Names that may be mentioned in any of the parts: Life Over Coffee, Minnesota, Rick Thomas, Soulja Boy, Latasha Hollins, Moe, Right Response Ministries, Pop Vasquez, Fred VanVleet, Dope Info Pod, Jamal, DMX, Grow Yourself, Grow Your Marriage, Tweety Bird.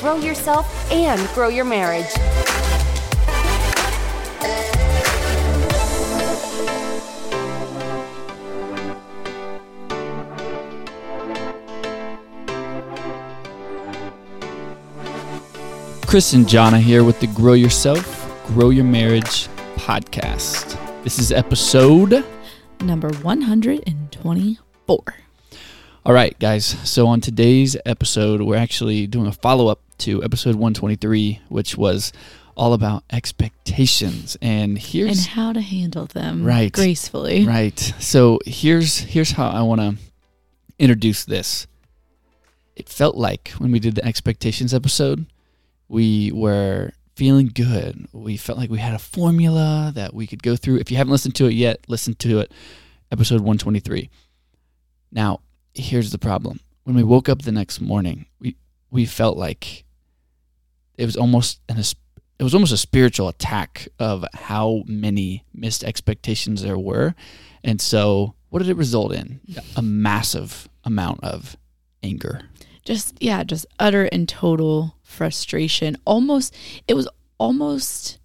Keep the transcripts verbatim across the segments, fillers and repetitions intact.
grow yourself, and grow your marriage. Chris and Jonna here with the Grow Yourself, Grow Your Marriage podcast. This is episode number one hundred twenty-four. All right, guys. So on today's episode, we're actually doing a follow-up to episode one twenty-three, which was all about expectations and here's and how to handle them right, gracefully. Right. So here's here's how I want to introduce this. It felt like when we did the expectations episode, we were feeling good. We felt like we had a formula that we could go through. If you haven't listened to it yet, listen to it. Episode one twenty-three. Now, here's the problem. When we woke up the next morning, we, we felt like it was almost an it was almost a spiritual attack of how many missed expectations there were. And so what did it result in? A massive amount of anger. Just, yeah, just utter and total frustration. Almost, it was almost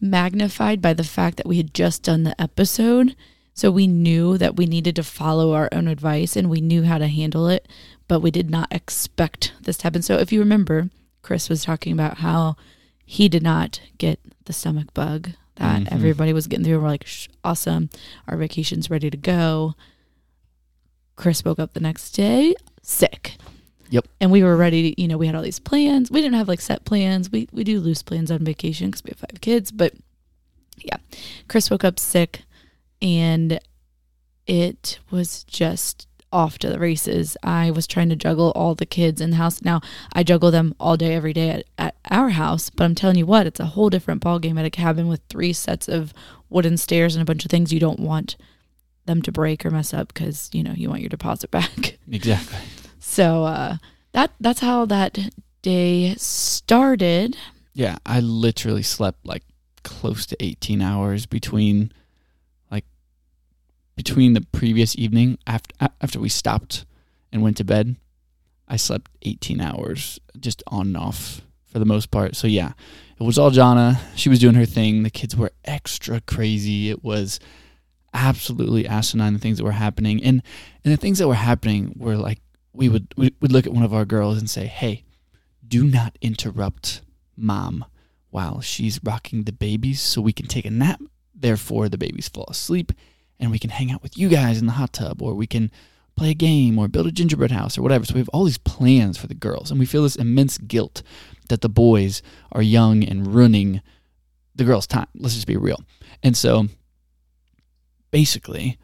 magnified by the fact that we had just done the episode. So we knew that we needed to follow our own advice and we knew how to handle it, but we did not expect this to happen. So if you remember, Chris was talking about how he did not get the stomach bug that mm-hmm. everybody was getting through. And we're like, awesome. Our vacation's ready to go. Chris woke up the next day sick. Yep. And we were ready to, you know, we had all these plans. We didn't have like set plans. We, we do loose plans on vacation because we have five kids, but yeah, Chris woke up sick. And it was just off to the races. I was trying to juggle all the kids in the house. Now, I juggle them all day, every day at, at our house. But I'm telling you what, it's a whole different ballgame at a cabin with three sets of wooden stairs and a bunch of things you don't want them to break or mess up because, you know, you want your deposit back. Exactly. So uh, that that's how that day started. Yeah, I literally slept like close to eighteen hours between... Between the previous evening, after after we stopped and went to bed, I slept eighteen hours just on and off for the most part. So yeah, it was all Jonna. She was doing her thing. The kids were extra crazy. It was absolutely asinine, the things that were happening. And and the things that were happening were like, we would we would look at one of our girls and say, hey, do not interrupt mom while she's rocking the babies so we can take a nap. Therefore, the babies fall asleep. And we can hang out with you guys in the hot tub, or we can play a game, or build a gingerbread house, or whatever. So we have all these plans for the girls, and we feel this immense guilt that the boys are young and ruining the girls' time. Let's just be real. And so, basically,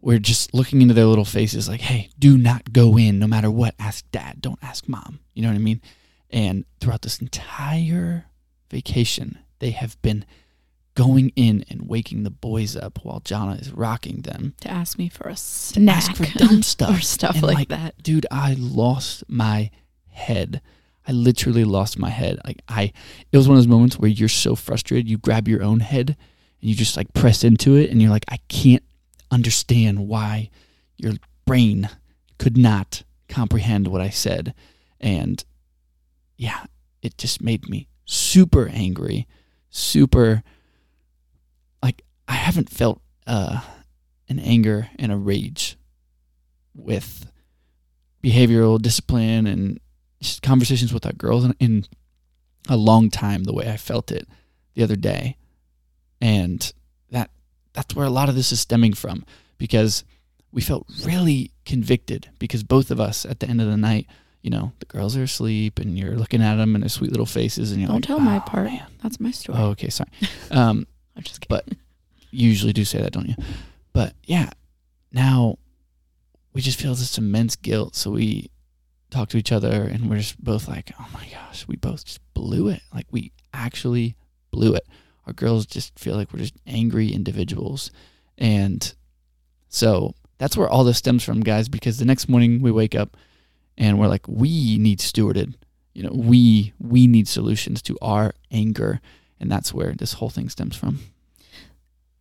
we're just looking into their little faces like, hey, do not go in no matter what. Ask dad. Don't ask mom. You know what I mean? And throughout this entire vacation, they have been going in and waking the boys up while Jonna is rocking them. To ask me for a snack. To ask for dumb stuff. or stuff and like, like that. Dude, I lost my head. I literally lost my head. Like I, It was one of those moments where you're so frustrated, you grab your own head and you just like press into it and you're like, I can't understand why your brain could not comprehend what I said. And yeah, it just made me super angry, super like I haven't felt uh, an anger and a rage with behavioral discipline and just conversations with our girls in, in a long time, the way I felt it the other day. And that that's where a lot of this is stemming from, because we felt really convicted because both of us at the end of the night, you know, the girls are asleep and you're looking at them and their sweet little faces. And you're Don't like, tell oh, my part. Man. That's my story. Oh, okay. Sorry. Um, I'm just kidding. But you usually do say that, don't you? But yeah, now we just feel this immense guilt. So we talk to each other and we're just both like, oh my gosh, we both just blew it. Like we actually blew it. Our girls just feel like we're just angry individuals. And so that's where all this stems from, guys, because the next morning we wake up and we're like, we need stewarded. You know, we we need solutions to our anger. And that's where this whole thing stems from.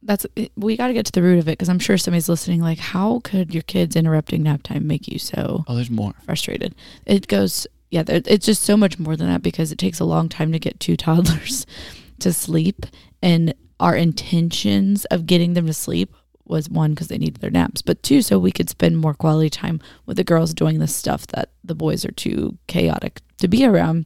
That's we got to get to the root of it, because I'm sure somebody's listening like, how could your kids interrupting nap time make you so oh, there's more. frustrated? It goes yeah, there, it's just so much more than that, because it takes a long time to get two toddlers to sleep. And our intentions of getting them to sleep was, one, because they needed their naps, but two, so we could spend more quality time with the girls doing the stuff that the boys are too chaotic to be around.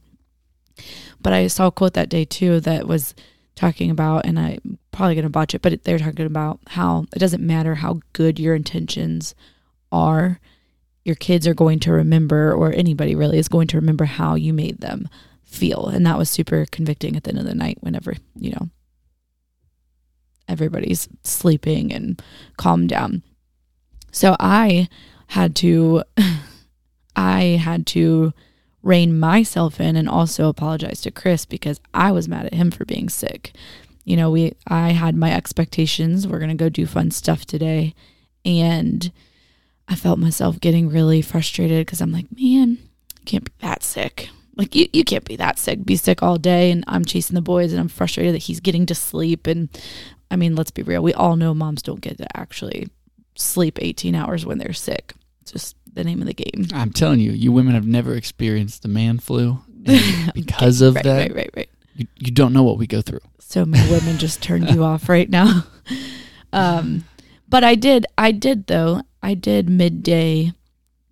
But I saw a quote that day too that was talking about, and I'm probably going to botch it, but they're talking about how it doesn't matter how good your intentions are, your kids are going to remember, or anybody really is going to remember how you made them feel. And that was super convicting at the end of the night, whenever, you know, everybody's sleeping and calmed down. So I had to, I had to rein myself in and also apologize to Chris, because I was mad at him for being sick. You know, we, I had my expectations. We're going to go do fun stuff today. And I felt myself getting really frustrated, because I'm like, man, you can't be that sick. Like, you, you can't be that sick, be sick all day. And I'm chasing the boys, and I'm frustrated that he's getting to sleep. And I mean, let's be real. We all know moms don't get to actually sleep eighteen hours when they're sick. It's just the name of the game. I'm telling you, you women have never experienced the man flu. And because okay, of right, that, right, right, right. You, you don't know what we go through. So many women just turned you off right now. Um, but I did, I did though. I did midday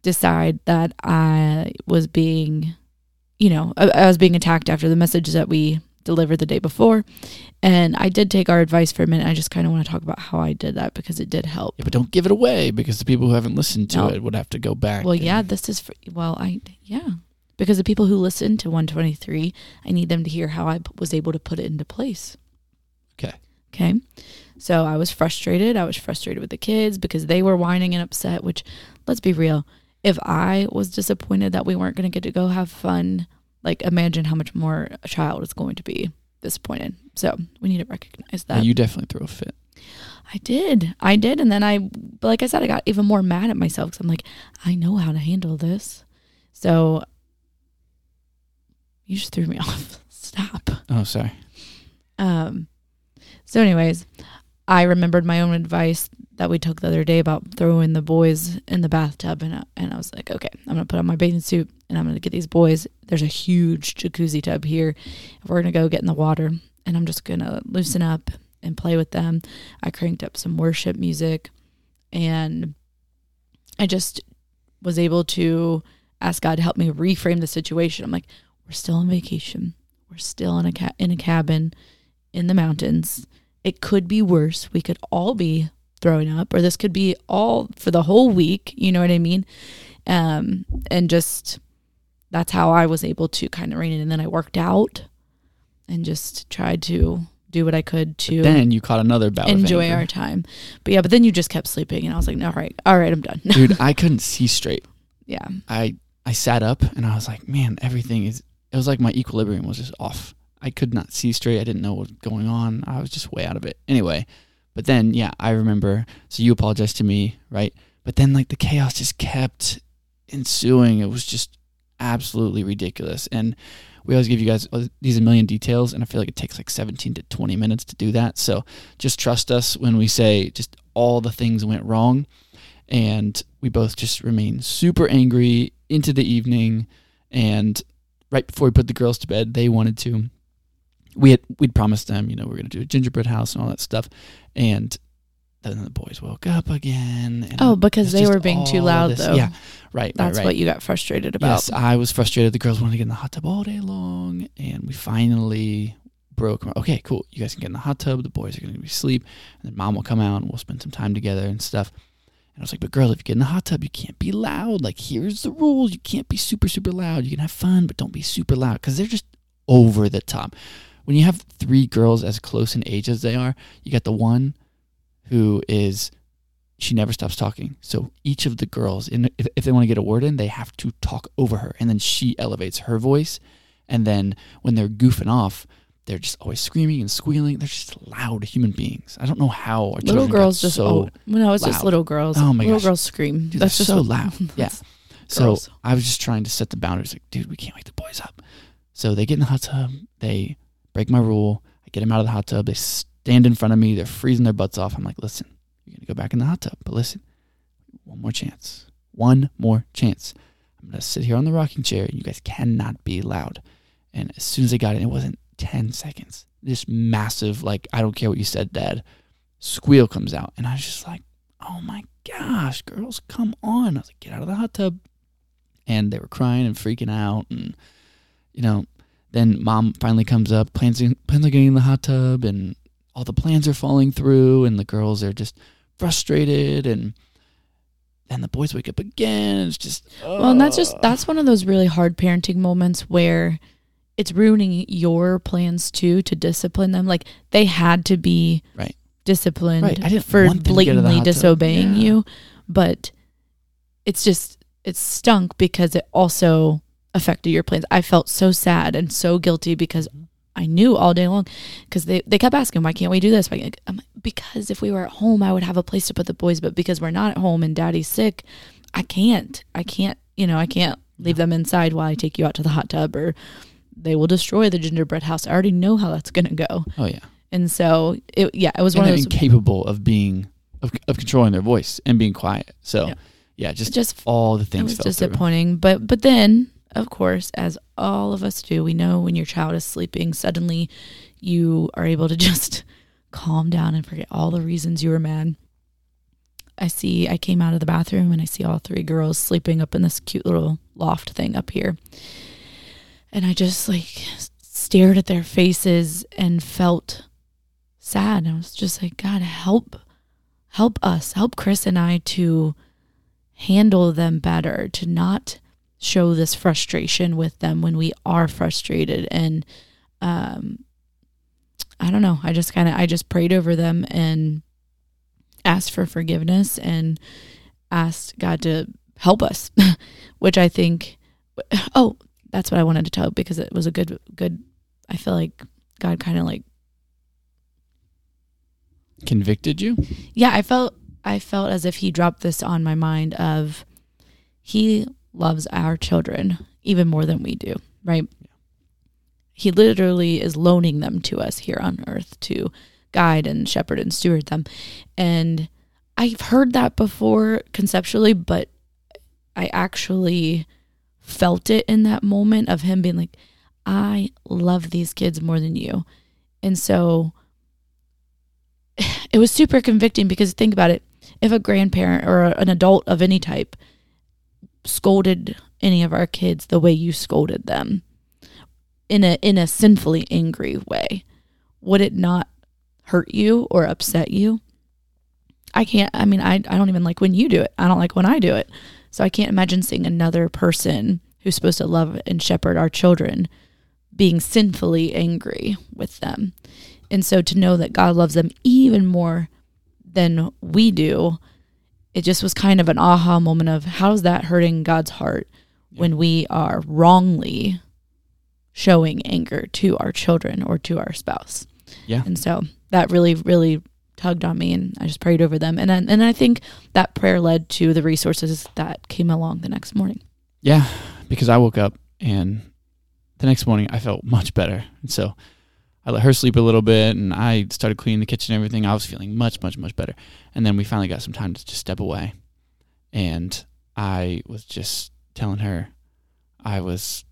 decide that I was being, you know, I, I was being attacked after the message that we delivered the day before. And I did take our advice for a minute. I just kind of want to talk about how I did that, because it did help. Yeah, but don't give it away, because the people who haven't listened to no. it would have to go back. Well, and... yeah, this is, for, well, I, yeah, because the people who listened to one twenty-three, I need them to hear how I was able to put it into place. Okay. Okay. So I was frustrated. I was frustrated with the kids because they were whining and upset, which, let's be real, if I was disappointed that we weren't going to get to go have fun, like, imagine how much more a child is going to be disappointed. So we need to recognize that. Yeah, you definitely threw a fit. I did. I did. And then I, like I said, I got even more mad at myself, because I'm like, I know how to handle this. So you just threw me off. Stop. Oh, sorry. Um. So anyways, I remembered my own advice that we took the other day about throwing the boys in the bathtub. And I, and I was like, okay, I'm going to put on my bathing suit and I'm going to get these boys. There's a huge jacuzzi tub here. We're going to go get in the water and I'm just going to loosen up and play with them. I cranked up some worship music and I just was able to ask God to help me reframe the situation. I'm like, we're still on vacation. We're still in a ca- in a cabin in the mountains. It could be worse. We could all be throwing up, or this could be all for the whole week. You know what I mean? Um, and just, that's how I was able to kind of rein it. And then I worked out and just tried to do what I could to but then you caught another bout enjoy of our time. But yeah, but then you just kept sleeping and I was like, no, all right, all right, I'm done. Dude, I couldn't see straight. Yeah. I, I sat up and I was like, man, everything is, it was like my equilibrium was just off. I could not see straight. I didn't know what was going on. I was just way out of it. Anyway, but then, yeah, I remember. So you apologized to me, right? But then, like, the chaos just kept ensuing. It was just absolutely ridiculous. And we always give you guys these a million details, and I feel like it takes, like, seventeen to twenty minutes to do that. So just trust us when we say just all the things went wrong. And we both just remained super angry into the evening. And right before we put the girls to bed, they wanted to. We had, we'd promised them, you know, we're going to do a gingerbread house and all that stuff. And then the boys woke up again. And oh, because they were being too loud, though. Yeah, right, That's right, right. what you got frustrated about. Yes, I was frustrated. The girls wanted to get in the hot tub all day long. And we finally broke. Okay, cool. You guys can get in the hot tub. The boys are going to be asleep. And then mom will come out and we'll spend some time together and stuff. And I was like, but girl, if you get in the hot tub, you can't be loud. Like, here's the rules. You can't be super, super loud. You can have fun, but don't be super loud. Because they're just over the top. When you have three girls as close in age as they are, you got the one who is, she never stops talking. So each of the girls, in, if, if they want to get a word in, they have to talk over her. And then she elevates her voice. And then when they're goofing off, they're just always screaming and squealing. They're just loud human beings. I don't know how our little girls just so well, no, it's loud. Just little girls. Oh my little gosh. girls scream. Dude, that's just so what, loud. Yeah. So I was just trying to set the boundaries. Like, dude, we can't wake the boys up. So they get in the hot tub. They break my rule. I get them out of the hot tub. They stand in front of me. They're freezing their butts off. I'm like, listen, you're going to go back in the hot tub. But listen, one more chance. One more chance. I'm going to sit here on the rocking chair and you guys cannot be loud. And as soon as I got in, it wasn't ten seconds. This massive, like, I don't care what you said, Dad, squeal comes out. And I was just like, oh my gosh, girls, come on. I was like, get out of the hot tub. And they were crying and freaking out. And, you know, then Mom finally comes up, plans, plans on getting in the hot tub, and all the plans are falling through, and the girls are just frustrated, and then the boys wake up again. It's just, oh. Well, and that's just, that's one of those really hard parenting moments where it's ruining your plans too, to discipline them. Like, they had to be right. disciplined right. I didn't for blatantly disobeying yeah. you, but it's just, it stunk because it also affected your plans. I felt so sad and so guilty because I knew all day long, because they, they kept asking, why can't we do this? Like, because if we were at home, I would have a place to put the boys, but because we're not at home and Daddy's sick, I can't, I can't, you know, I can't leave them inside while I take you out to the hot tub, or they will destroy the gingerbread house. I already know how that's going to go. Oh yeah. And so it, yeah, it was and one of those incapable of being, of, of controlling their voice and being quiet. So yeah, yeah just, just all the things. It was fell disappointing, through. but, but then of course, as all of us do, we know when your child is sleeping, suddenly you are able to just calm down and forget all the reasons you were mad. I see, I came out of the bathroom and I see all three girls sleeping up in this cute little loft thing up here. And I just like stared at their faces and felt sad. I was just like, God, help, help us, help Chris and I to handle them better, to not show this frustration with them when we are frustrated. And um I don't know, I just kind of I just prayed over them and asked for forgiveness and asked God to help us, which I think oh that's what I wanted to tell, because it was a good good I feel like God kind of like convicted you. Yeah, I felt I felt as if he dropped this on my mind of he loves our children even more than we do, right? Yeah. He literally is loaning them to us here on earth to guide and shepherd and steward them. And I've heard that before conceptually, but I actually felt it in that moment of him being like, I love these kids more than you. And so it was super convicting, because think about it. If a grandparent or an adult of any type scolded any of our kids the way you scolded them in a in a sinfully angry way, would it not hurt you or upset you? I can't I mean I, I don't even like when you do it. I don't like when I do it. So I can't imagine seeing another person who's supposed to love and shepherd our children being sinfully angry with them. And so to know that God loves them even more than we do, it just was kind of an aha moment of how's that hurting God's heart when we are wrongly showing anger to our children or to our spouse. Yeah. And so that really, really tugged on me, and I just prayed over them. And then, and I think that prayer led to the resources that came along the next morning. Yeah. Because I woke up and the next morning I felt much better. And so I let her sleep a little bit, and I started cleaning the kitchen and everything. I was feeling much, much, much better. And then we finally got some time to just step away. And I was just telling her I was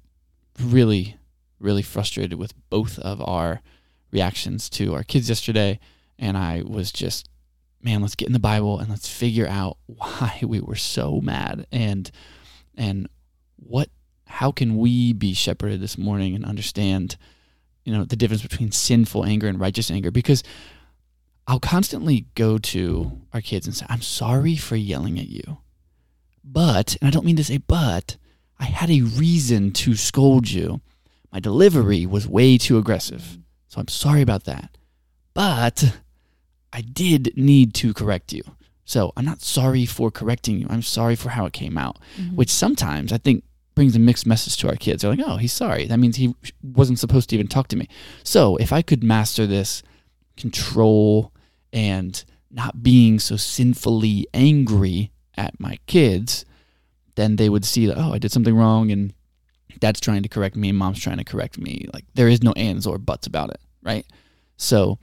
really, really frustrated with both of our reactions to our kids yesterday. And I was just, man, let's get in the Bible and let's figure out why we were so mad. And and what, how can we be shepherded this morning and understand, you know, the difference between sinful anger and righteous anger? Because I'll constantly go to our kids and say, I'm sorry for yelling at you, but, and I don't mean to say but, I had a reason to scold you. My delivery was way too aggressive, so I'm sorry about that. But I did need to correct you. So I'm not sorry for correcting you. I'm sorry for how it came out, mm-hmm. which sometimes I think brings a mixed message to our kids. They're like, oh, he's sorry. That means he wasn't supposed to even talk to me. So if I could master this control and not being so sinfully angry at my kids, then they would see, oh, I did something wrong, and Dad's trying to correct me and Mom's trying to correct me. Like, there is no ands or buts about it, right? So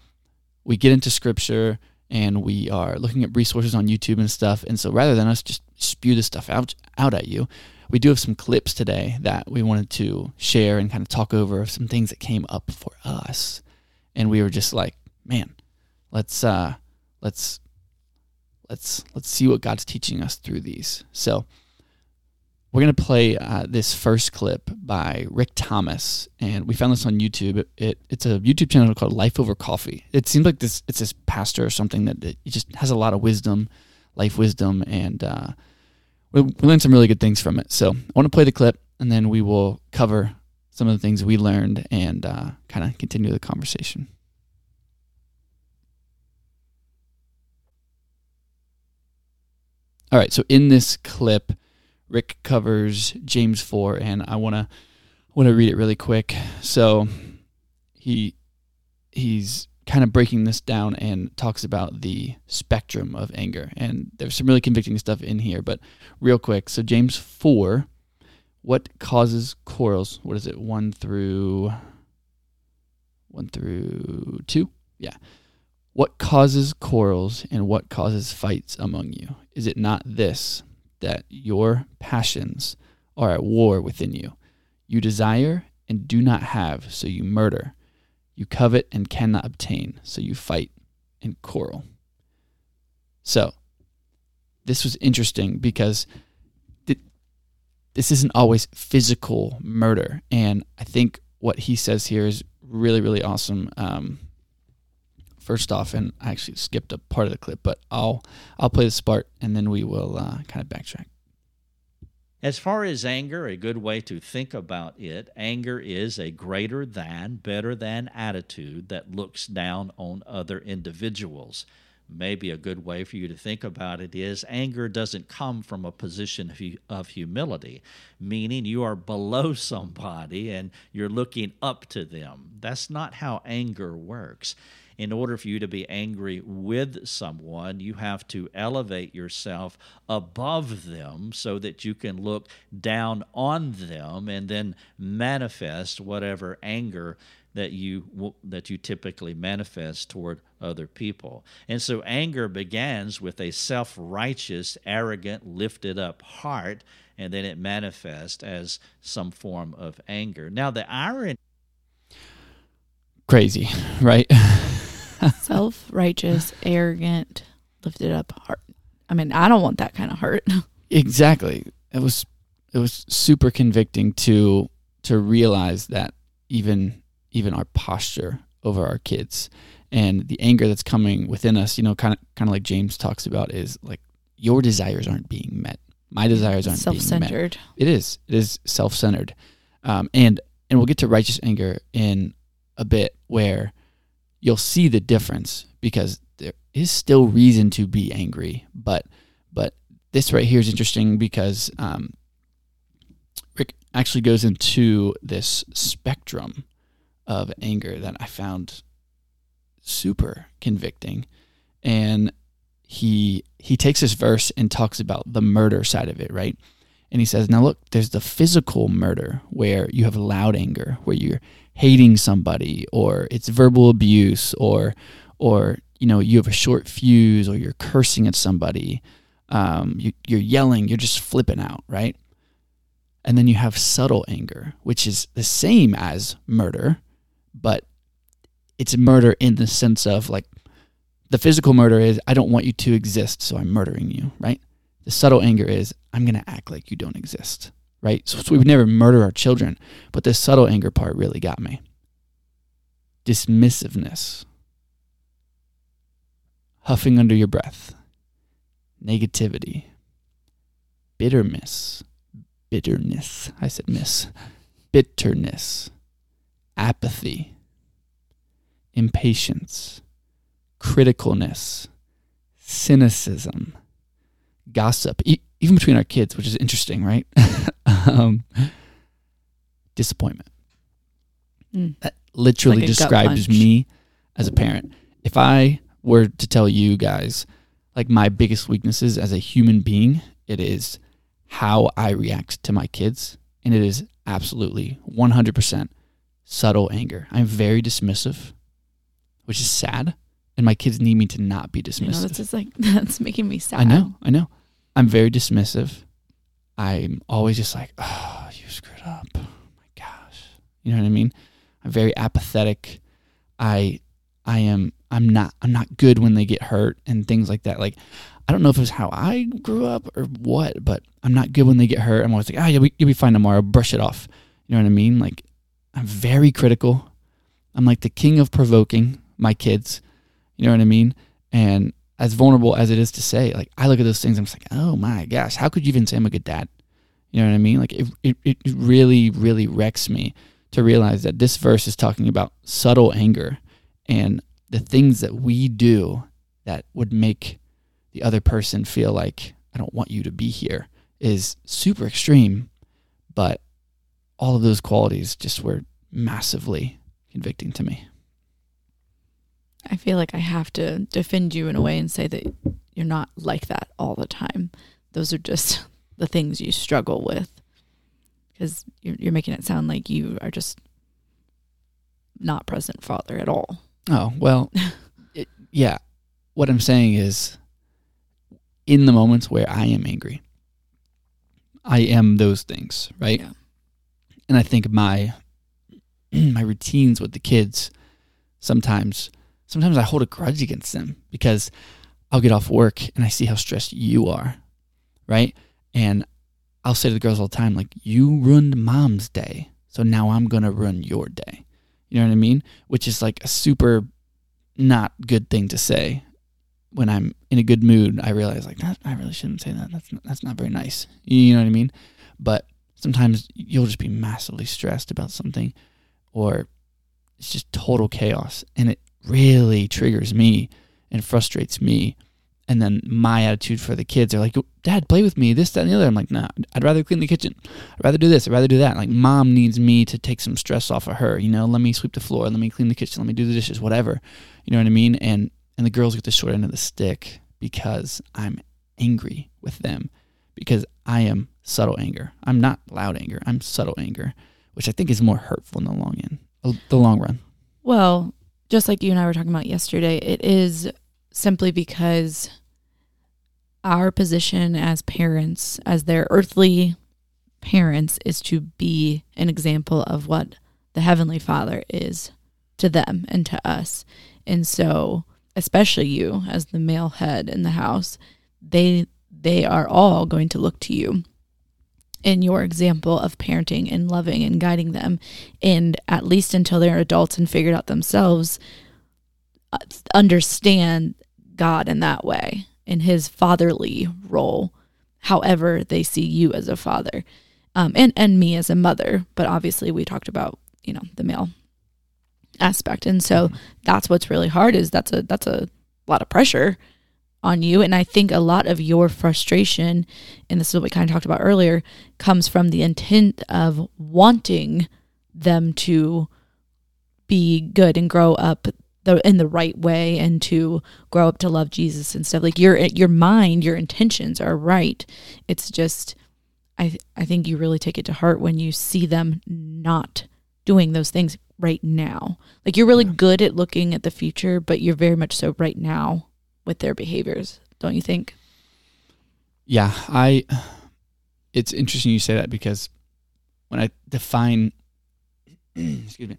we get into scripture and we are looking at resources on YouTube and stuff. And so rather than us just spew this stuff out, out at you. We do have some clips today that we wanted to share and kind of talk over some things that came up for us. And we were just like, man, let's, uh, let's, let's, let's see what God's teaching us through these. So we're going to play uh, this first clip by Rick Thomas. And we found this on YouTube. It, it It's a YouTube channel called Life Over Coffee. It seems like this, it's this pastor or something that, that it just has a lot of wisdom, life wisdom, and, uh, we learned some really good things from it. So I want to play the clip, and then we will cover some of the things we learned and uh, kind of continue the conversation. All right, so in this clip, Rick covers James four, and I want to want to read it really quick. So he he's kind of breaking this down and talks about the spectrum of anger. And there's some really convicting stuff in here, but real quick. So James four, what causes quarrels? What is it? One through one through two? Yeah. What causes quarrels and what causes fights among you? Is it not this, that your passions are at war within you? You desire and do not have, so you murder. You covet and cannot obtain, so you fight and quarrel. So, this was interesting because th- this isn't always physical murder. And I think what he says here is really, really awesome. Um, first off, and I actually skipped a part of the clip, but I'll, I'll play this part and then we will uh, kind of backtrack. As far as anger, a good way to think about it, anger is a greater than, better than attitude that looks down on other individuals. Maybe a good way for you to think about it is anger doesn't come from a position of humility, meaning you are below somebody and you're looking up to them. That's not how anger works. In order for you to be angry with someone, you have to elevate yourself above them so that you can look down on them and then manifest whatever anger that you that you typically manifest toward other people. And so anger begins with a self-righteous, arrogant, lifted-up heart, and then it manifests as some form of anger. Now, the irony... Crazy, right? Self-righteous, arrogant, lifted up heart. I mean, I don't want that kind of heart. Exactly. It was it was super convicting to to realize that even even our posture over our kids and the anger that's coming within us, you know, kind of kind of like James talks about, is like your desires aren't being met. My desires aren't being met. Self-centered. It is. It is self-centered. Um, and and we'll get to righteous anger in a bit, where you'll see the difference, because there is still reason to be angry, but but this right here is interesting because um, Rick actually goes into this spectrum of anger that I found super convicting, and he he takes this verse and talks about the murder side of it, right? And he says, now look, there's the physical murder where you have loud anger, where you're hating somebody, or it's verbal abuse, or, or you know, you have a short fuse, or you're cursing at somebody, um, you, you're yelling, you're just flipping out, right? And then you have subtle anger, which is the same as murder, but it's murder in the sense of, like, the physical murder is, I don't want you to exist, so I'm murdering you, right? The subtle anger is, I'm going to act like you don't exist, right? So, so we would never murder our children, but this subtle anger part really got me. Dismissiveness. Huffing under your breath. Negativity. Bitterness. Bitterness. I said miss. Bitterness. Apathy. Impatience. Criticalness. Cynicism. Gossip, e- even between our kids, which is interesting, right? um, disappointment. Mm. That literally like describes me as a parent. If I were to tell you guys, like, my biggest weaknesses as a human being, it is how I react to my kids, and it is absolutely one hundred percent subtle anger. I'm very dismissive, which is sad. And my kids need me to not be dismissive. You know, that's just like, that's making me sad. I know, I know. I'm very dismissive. I'm always just like, oh, you screwed up. Oh my gosh. You know what I mean? I'm very apathetic. I I am I'm not I'm not good when they get hurt and things like that. Like, I don't know if it was how I grew up or what, but I'm not good when they get hurt. I'm always like, ah, oh, you'll be, you'll be fine tomorrow. Brush it off. You know what I mean? Like, I'm very critical. I'm like the king of provoking my kids. You know what I mean? And as vulnerable as it is to say, like, I look at those things, I'm just like, oh my gosh, how could you even say I'm a good dad? You know what I mean? Like, it, it, it really, really wrecks me to realize that this verse is talking about subtle anger and the things that we do that would make the other person feel like, I don't want you to be here, is super extreme. But all of those qualities just were massively convicting to me. I feel like I have to defend you in a way and say that you're not like that all the time. Those are just the things you struggle with, because you're, you're making it sound like you are just not present father at all. Oh, well, it, yeah. What I'm saying is, in the moments where I am angry, I am those things, right? Yeah. And I think my my routines with the kids sometimes... Sometimes I hold a grudge against them because I'll get off work and I see how stressed you are, right? And I'll say to the girls all the time, like, you ruined mom's day, so now I'm going to ruin your day. You know what I mean? Which is like a super not good thing to say. When I'm in a good mood, I realize, like, that, I really shouldn't say that. That's not, that's not very nice. You know what I mean? But sometimes you'll just be massively stressed about something, or it's just total chaos, and it really triggers me and frustrates me. And then my attitude for the kids are like, Dad, play with me, this, that, and the other. I'm like, nah, I'd rather clean the kitchen. I'd rather do this. I'd rather do that. Like, Mom needs me to take some stress off of her. You know, let me sweep the floor. Let me clean the kitchen. Let me do the dishes, whatever. You know what I mean? And and the girls get the short end of the stick because I'm angry with them, because I am subtle anger. I'm not loud anger. I'm subtle anger, which I think is more hurtful in the long end, the long run. Well, just like you and I were talking about yesterday, it is simply because our position as parents, as their earthly parents, is to be an example of what the Heavenly Father is to them and to us. And so, especially you as the male head in the house, they they are all going to look to you in your example of parenting and loving and guiding them. And at least until they're adults and figured out themselves, understand God in that way, in his fatherly role, however they see you as a father, um, and, and me as a mother. But obviously we talked about, you know, the male aspect. And so that's what's really hard, is that's a, that's a lot of pressure on you. And I think a lot of your frustration, and this is what we kind of talked about earlier, comes from the intent of wanting them to be good and grow up the, in the right way, and to grow up to love Jesus and stuff. Like, your your mind, your intentions are right. It's just, I I think you really take it to heart when you see them not doing those things right now. Like, you're really good at looking at the future, but you're very much so right now with their behaviors, don't you think? Yeah, I. It's interesting you say that, because when I define, excuse me,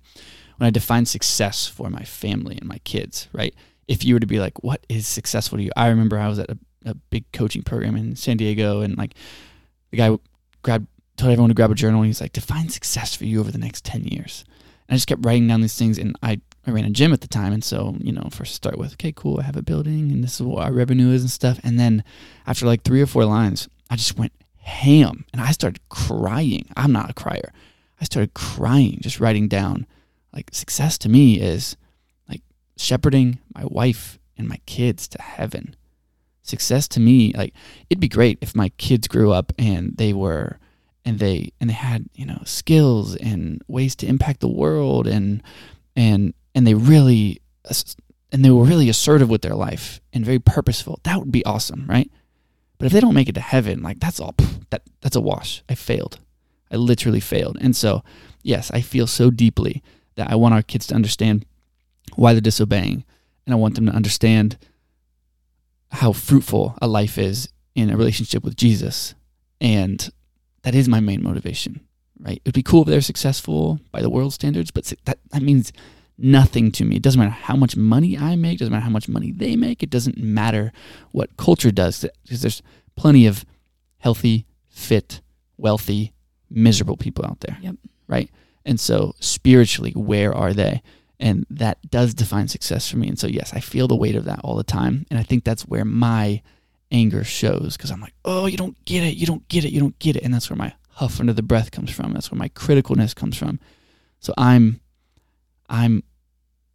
when I define success for my family and my kids, right? If you were to be like, what is successful to you? I remember I was at a, a big coaching program in San Diego, and like the guy grabbed, told everyone to grab a journal, and he's like, define success for you over the next ten years. And I just kept writing down these things, and I. I ran a gym at the time, and so, you know, first start with, okay, cool, I have a building, and this is what our revenue is and stuff. And then after like three or four lines, I just went ham, and I started crying. I'm not a crier. I started crying, just writing down, like, success to me is like shepherding my wife and my kids to heaven. Success to me, like, it'd be great if my kids grew up and they were, and they, and they had, you know, skills and ways to impact the world, and, and, and they really, and they were really assertive with their life and very purposeful. That would be awesome, right? But if they don't make it to heaven, like, that's all, that that's a wash. I failed. I literally failed. And so, yes, I feel so deeply that I want our kids to understand why they're disobeying, and I want them to understand how fruitful a life is in a relationship with Jesus. And that is my main motivation, right? It'd be cool if they're successful by the world standards, but that, that means nothing to me. It doesn't matter how much money I make. It doesn't matter how much money they make. It doesn't matter what culture does, because there's plenty of healthy, fit, wealthy, miserable people out there, yep. right? And so spiritually, where are they? And that does define success for me. And so, yes, I feel the weight of that all the time. And I think that's where my anger shows, because I'm like, oh, you don't get it. You don't get it. You don't get it. And that's where my huff under the breath comes from. That's where my criticalness comes from. So I'm I'm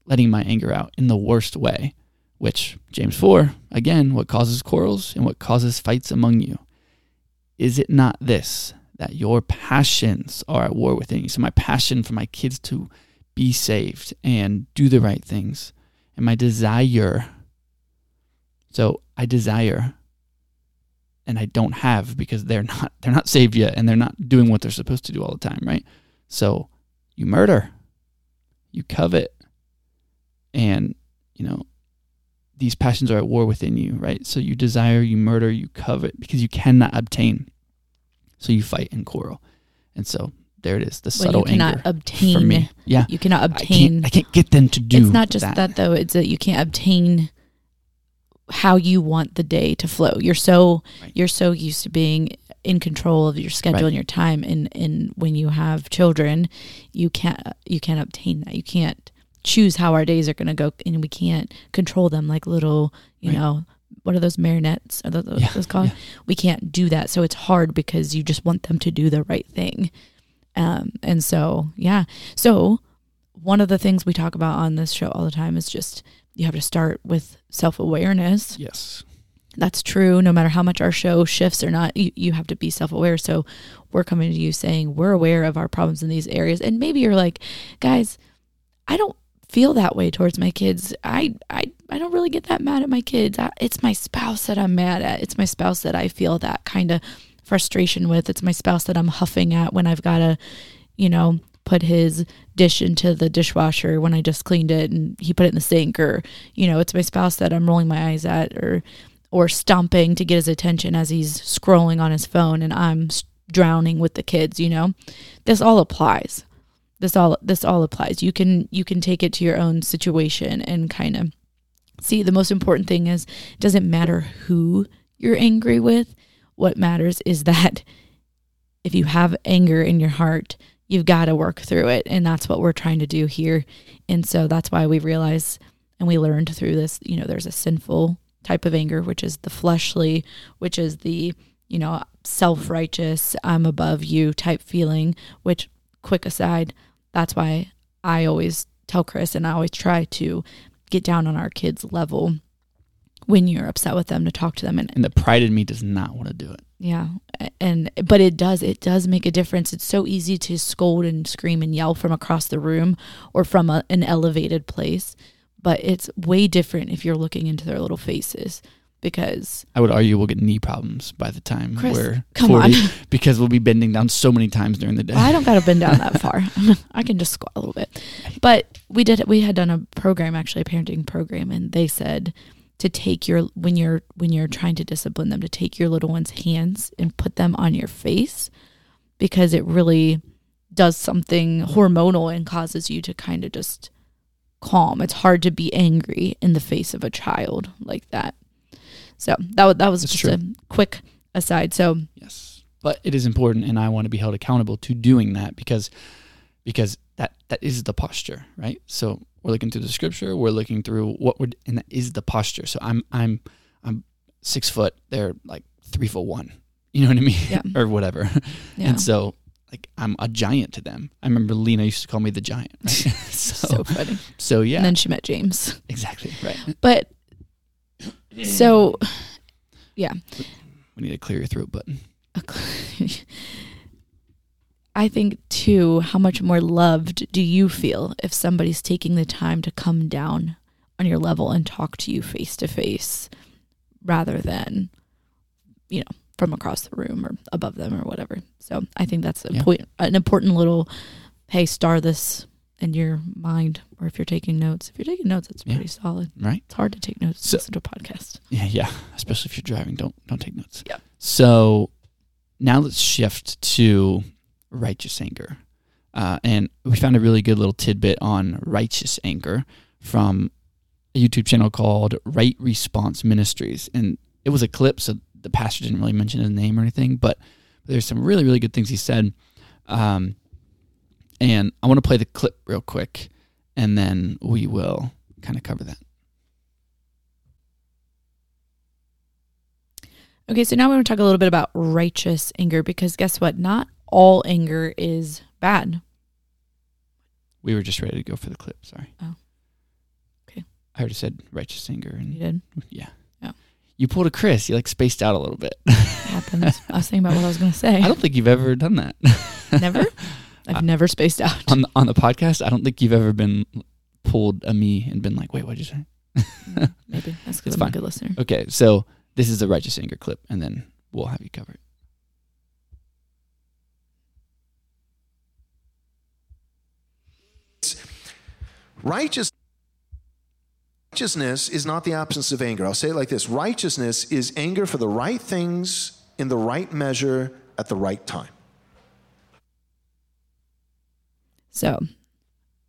letting my anger out in the worst way, which James four, again, what causes quarrels and what causes fights among you? Is it not this, that your passions are at war within you? So my passion for my kids to be saved and do the right things, and my desire. So I desire, and I don't have, because they're not they're not saved yet, and they're not doing what they're supposed to do all the time, right? So you murder, you covet, and you know these passions are at war within you, right? So you desire, you murder, you covet, because you cannot obtain. So you fight and quarrel, and so. There it is, the well, subtle you cannot anger obtain, for me. Yeah. You cannot obtain. I can't, I can't get them to do that. It's not just that. that, though. It's that you can't obtain how you want the day to flow. You're so right. you're so used to being in control of your schedule right. and your time. And, and when you have children, you can't, you can't obtain that. You can't choose how our days are going to go, and we can't control them like little, you right. know, what are those marionettes? Are those, yeah. those called? Yeah. We can't do that. So it's hard because you just want them to do the right thing. Um, and so, yeah. So one of the things we talk about on this show all the time is just, you have to start with self-awareness. Yes. That's true. No matter how much our show shifts or not, you, you have to be self-aware. So we're coming to you saying we're aware of our problems in these areas. And maybe you're like, guys, I don't feel that way towards my kids. I, I, I don't really get that mad at my kids. I, it's my spouse that I'm mad at. It's my spouse that I feel that kind of frustration with. It's my spouse that I'm huffing at when I've got to, you know, put his dish into the dishwasher when I just cleaned it and he put it in the sink, or, you know, it's my spouse that I'm rolling my eyes at, or, or stomping to get his attention as he's scrolling on his phone and I'm drowning with the kids, you know. This all applies. This all, this all applies. You can, you can take it to your own situation and kind of see. The most important thing is, it doesn't matter who you're angry with. What matters is that if you have anger in your heart, you've got to work through it. And that's what we're trying to do here. And so that's why we realize, and we learned through this, you know, there's a sinful type of anger, which is the fleshly, which is the, you know, self-righteous, I'm above you type feeling, which, quick aside, that's why I always tell Chris, and I always try to get down on our kids' level when you're upset with them, to talk to them. And, and the pride in me does not want to do it. Yeah. And, but it does, it does make a difference. It's so easy to scold and scream and yell from across the room or from a, an elevated place, but it's way different if you're looking into their little faces, because I would argue we'll get knee problems by the time Chris, we're forty, on. Because we'll be bending down so many times during the day. Well, I don't got to bend down that far. I can just squat a little bit, but we did, we had done a program, actually a parenting program. And they said, to take your, when you're, when you're trying to discipline them, to take your little one's hands and put them on your face, because it really does something hormonal and causes you to kind of just calm. It's hard to be angry in the face of a child like that. So that, that was That's just true. a quick aside. So yes, but it is important, and I want to be held accountable to doing that, because, because that, that is the posture, right? So we're looking through the scripture. We're looking through what would, and that is the posture. So I'm, I'm, I'm six foot. They're like three foot one. You know what I mean, yeah. or whatever. Yeah. And so, like, I'm a giant to them. I remember Lena used to call me the giant. Right? so, so funny. So yeah. And then she met James. Exactly right. But so, yeah. We need a clear your throat button. I think too, how much more loved do you feel if somebody's taking the time to come down on your level and talk to you face to face, rather than, you know, from across the room or above them or whatever. So I think that's yeah. a point, an important little, hey, star this in your mind, or if you're taking notes. If you're taking notes, it's pretty yeah. solid. Right. It's hard to take notes so, to listen to a podcast. Yeah, yeah. Especially if you're driving. Don't don't take notes. Yeah. So now let's shift to righteous anger. Uh, and we found a really good little tidbit on righteous anger from a YouTube channel called Right Response Ministries. And it was a clip, so the pastor didn't really mention his name or anything, but there's some really, really good things he said. Um, and I want to play the clip real quick, and then we will kind of cover that. Okay, so now we're going to talk a little bit about righteous anger, because guess what? Not all anger is bad. We were just ready to go for the clip. Sorry. Oh. Okay. I already said righteous anger. And you did? Yeah. Yeah. You pulled a Chris. You like spaced out a little bit. It happens. I was thinking about what I was going to say. I don't think you've ever done that. Never? I've uh, never spaced out. On the, on the podcast, I don't think you've ever been pulled a me and been like, wait, what did you say? mm, maybe. That's because I'm fine. A good listener. Okay. So this is the righteous anger clip, and then we'll have you covered. Righteous, righteousness is not the absence of anger. I'll say it like this. Righteousness is anger for the right things in the right measure at the right time. So,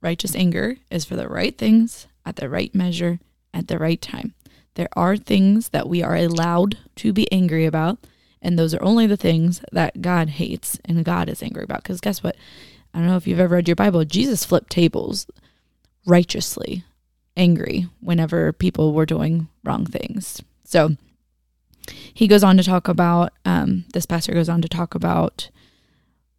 righteous anger is for the right things at the right measure at the right time. There are things that we are allowed to be angry about, and those are only the things that God hates and God is angry about. Because guess what? I don't know if you've ever read your Bible. Jesus flipped tables. Righteously angry whenever people were doing wrong things. So he goes on to talk about, um, this pastor goes on to talk about,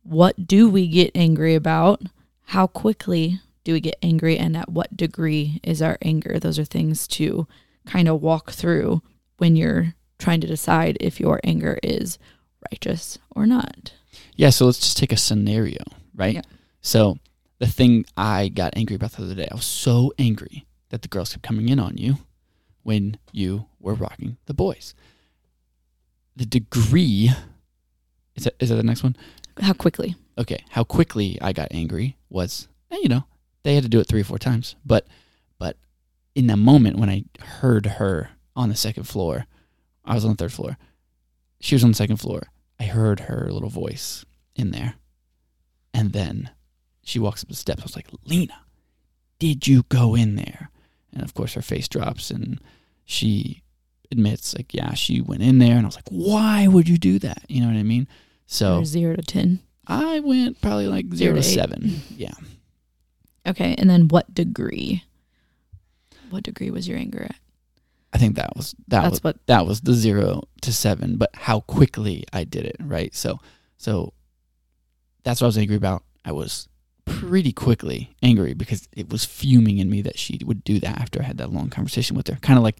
what do we get angry about? How quickly do we get angry? And at what degree is our anger? Those are things to kind of walk through when you're trying to decide if your anger is righteous or not. Yeah. So let's just take a scenario, right? Yeah. So the thing I got angry about the other day, I was so angry that the girls kept coming in on you when you were rocking the boys. The degree, is that, is that the next one? How quickly. Okay, how quickly I got angry was, you know, they had to do it three or four times. But but in the moment when I heard her on the second floor, I was on the third floor. She was on the second floor. I heard her little voice in there. And then she walks up the steps. I was like, Lena, did you go in there? And, of course, her face drops, and she admits, like, yeah, she went in there. And I was like, why would you do that? You know what I mean? So or zero to ten. I went probably like zero, zero to, to seven. Yeah. Okay, and then what degree? What degree was your anger at? I think that was that That's was what, that was the zero to seven, but how quickly I did it, right? So, so that's what I was angry about. I was pretty quickly angry because it was fuming in me that she would do that after I had that long conversation with her. Kind of like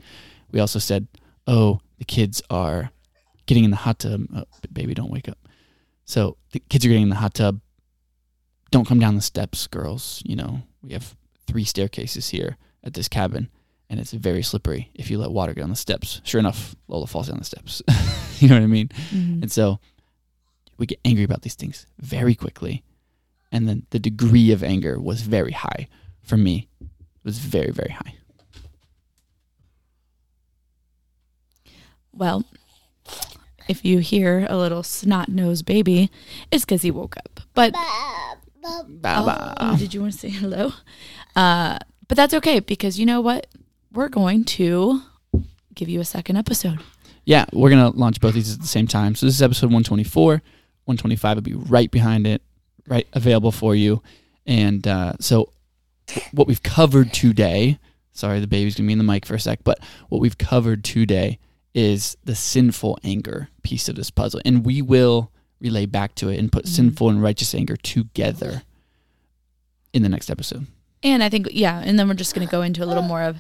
we also said, oh, the kids are getting in the hot tub. Oh, baby, don't wake up. So the kids are getting in the hot tub. Don't come down the steps, girls. You know, we have three staircases here at this cabin, and it's very slippery if you let water get on the steps. Sure enough, Lola falls down the steps. You know what I mean? Mm-hmm. And so we get angry about these things very quickly. And then the degree of anger was very high for me. It was very, very high. Well, if you hear a little snot-nosed baby, it's because he woke up. But bah, bah, bah. Oh, oh, did you want to say hello? Uh, but that's okay, because you know what? We're going to give you a second episode. Yeah, we're going to launch both these at the same time. So this is episode one twenty-four. one twenty-five will be right behind it. Right, available for you. And uh, so what we've covered today, sorry, the baby's going to be in the mic for a sec, but what we've covered today is the sinful anger piece of this puzzle. And we will relay back to it and put mm-hmm. sinful and righteous anger together in the next episode. And I think, yeah, and then we're just going to go into a little more of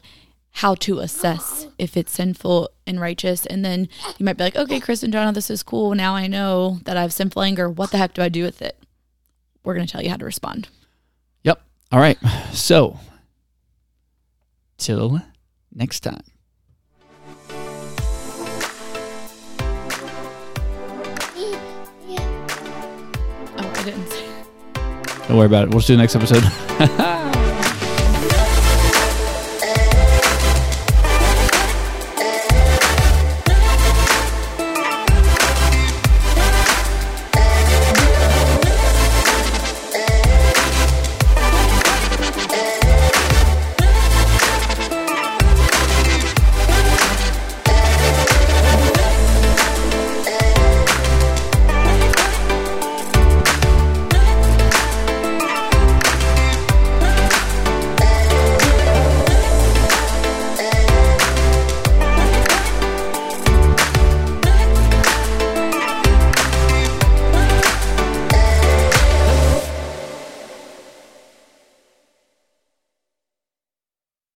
how to assess if it's sinful and righteous. And then you might be like, okay, Chris and Jonah, this is cool. Now I know that I have sinful anger. What the heck do I do with it? We're going to tell you how to respond. Yep. All right. So, till next time. Oh, I didn't. Don't worry about it. We'll see you next episode.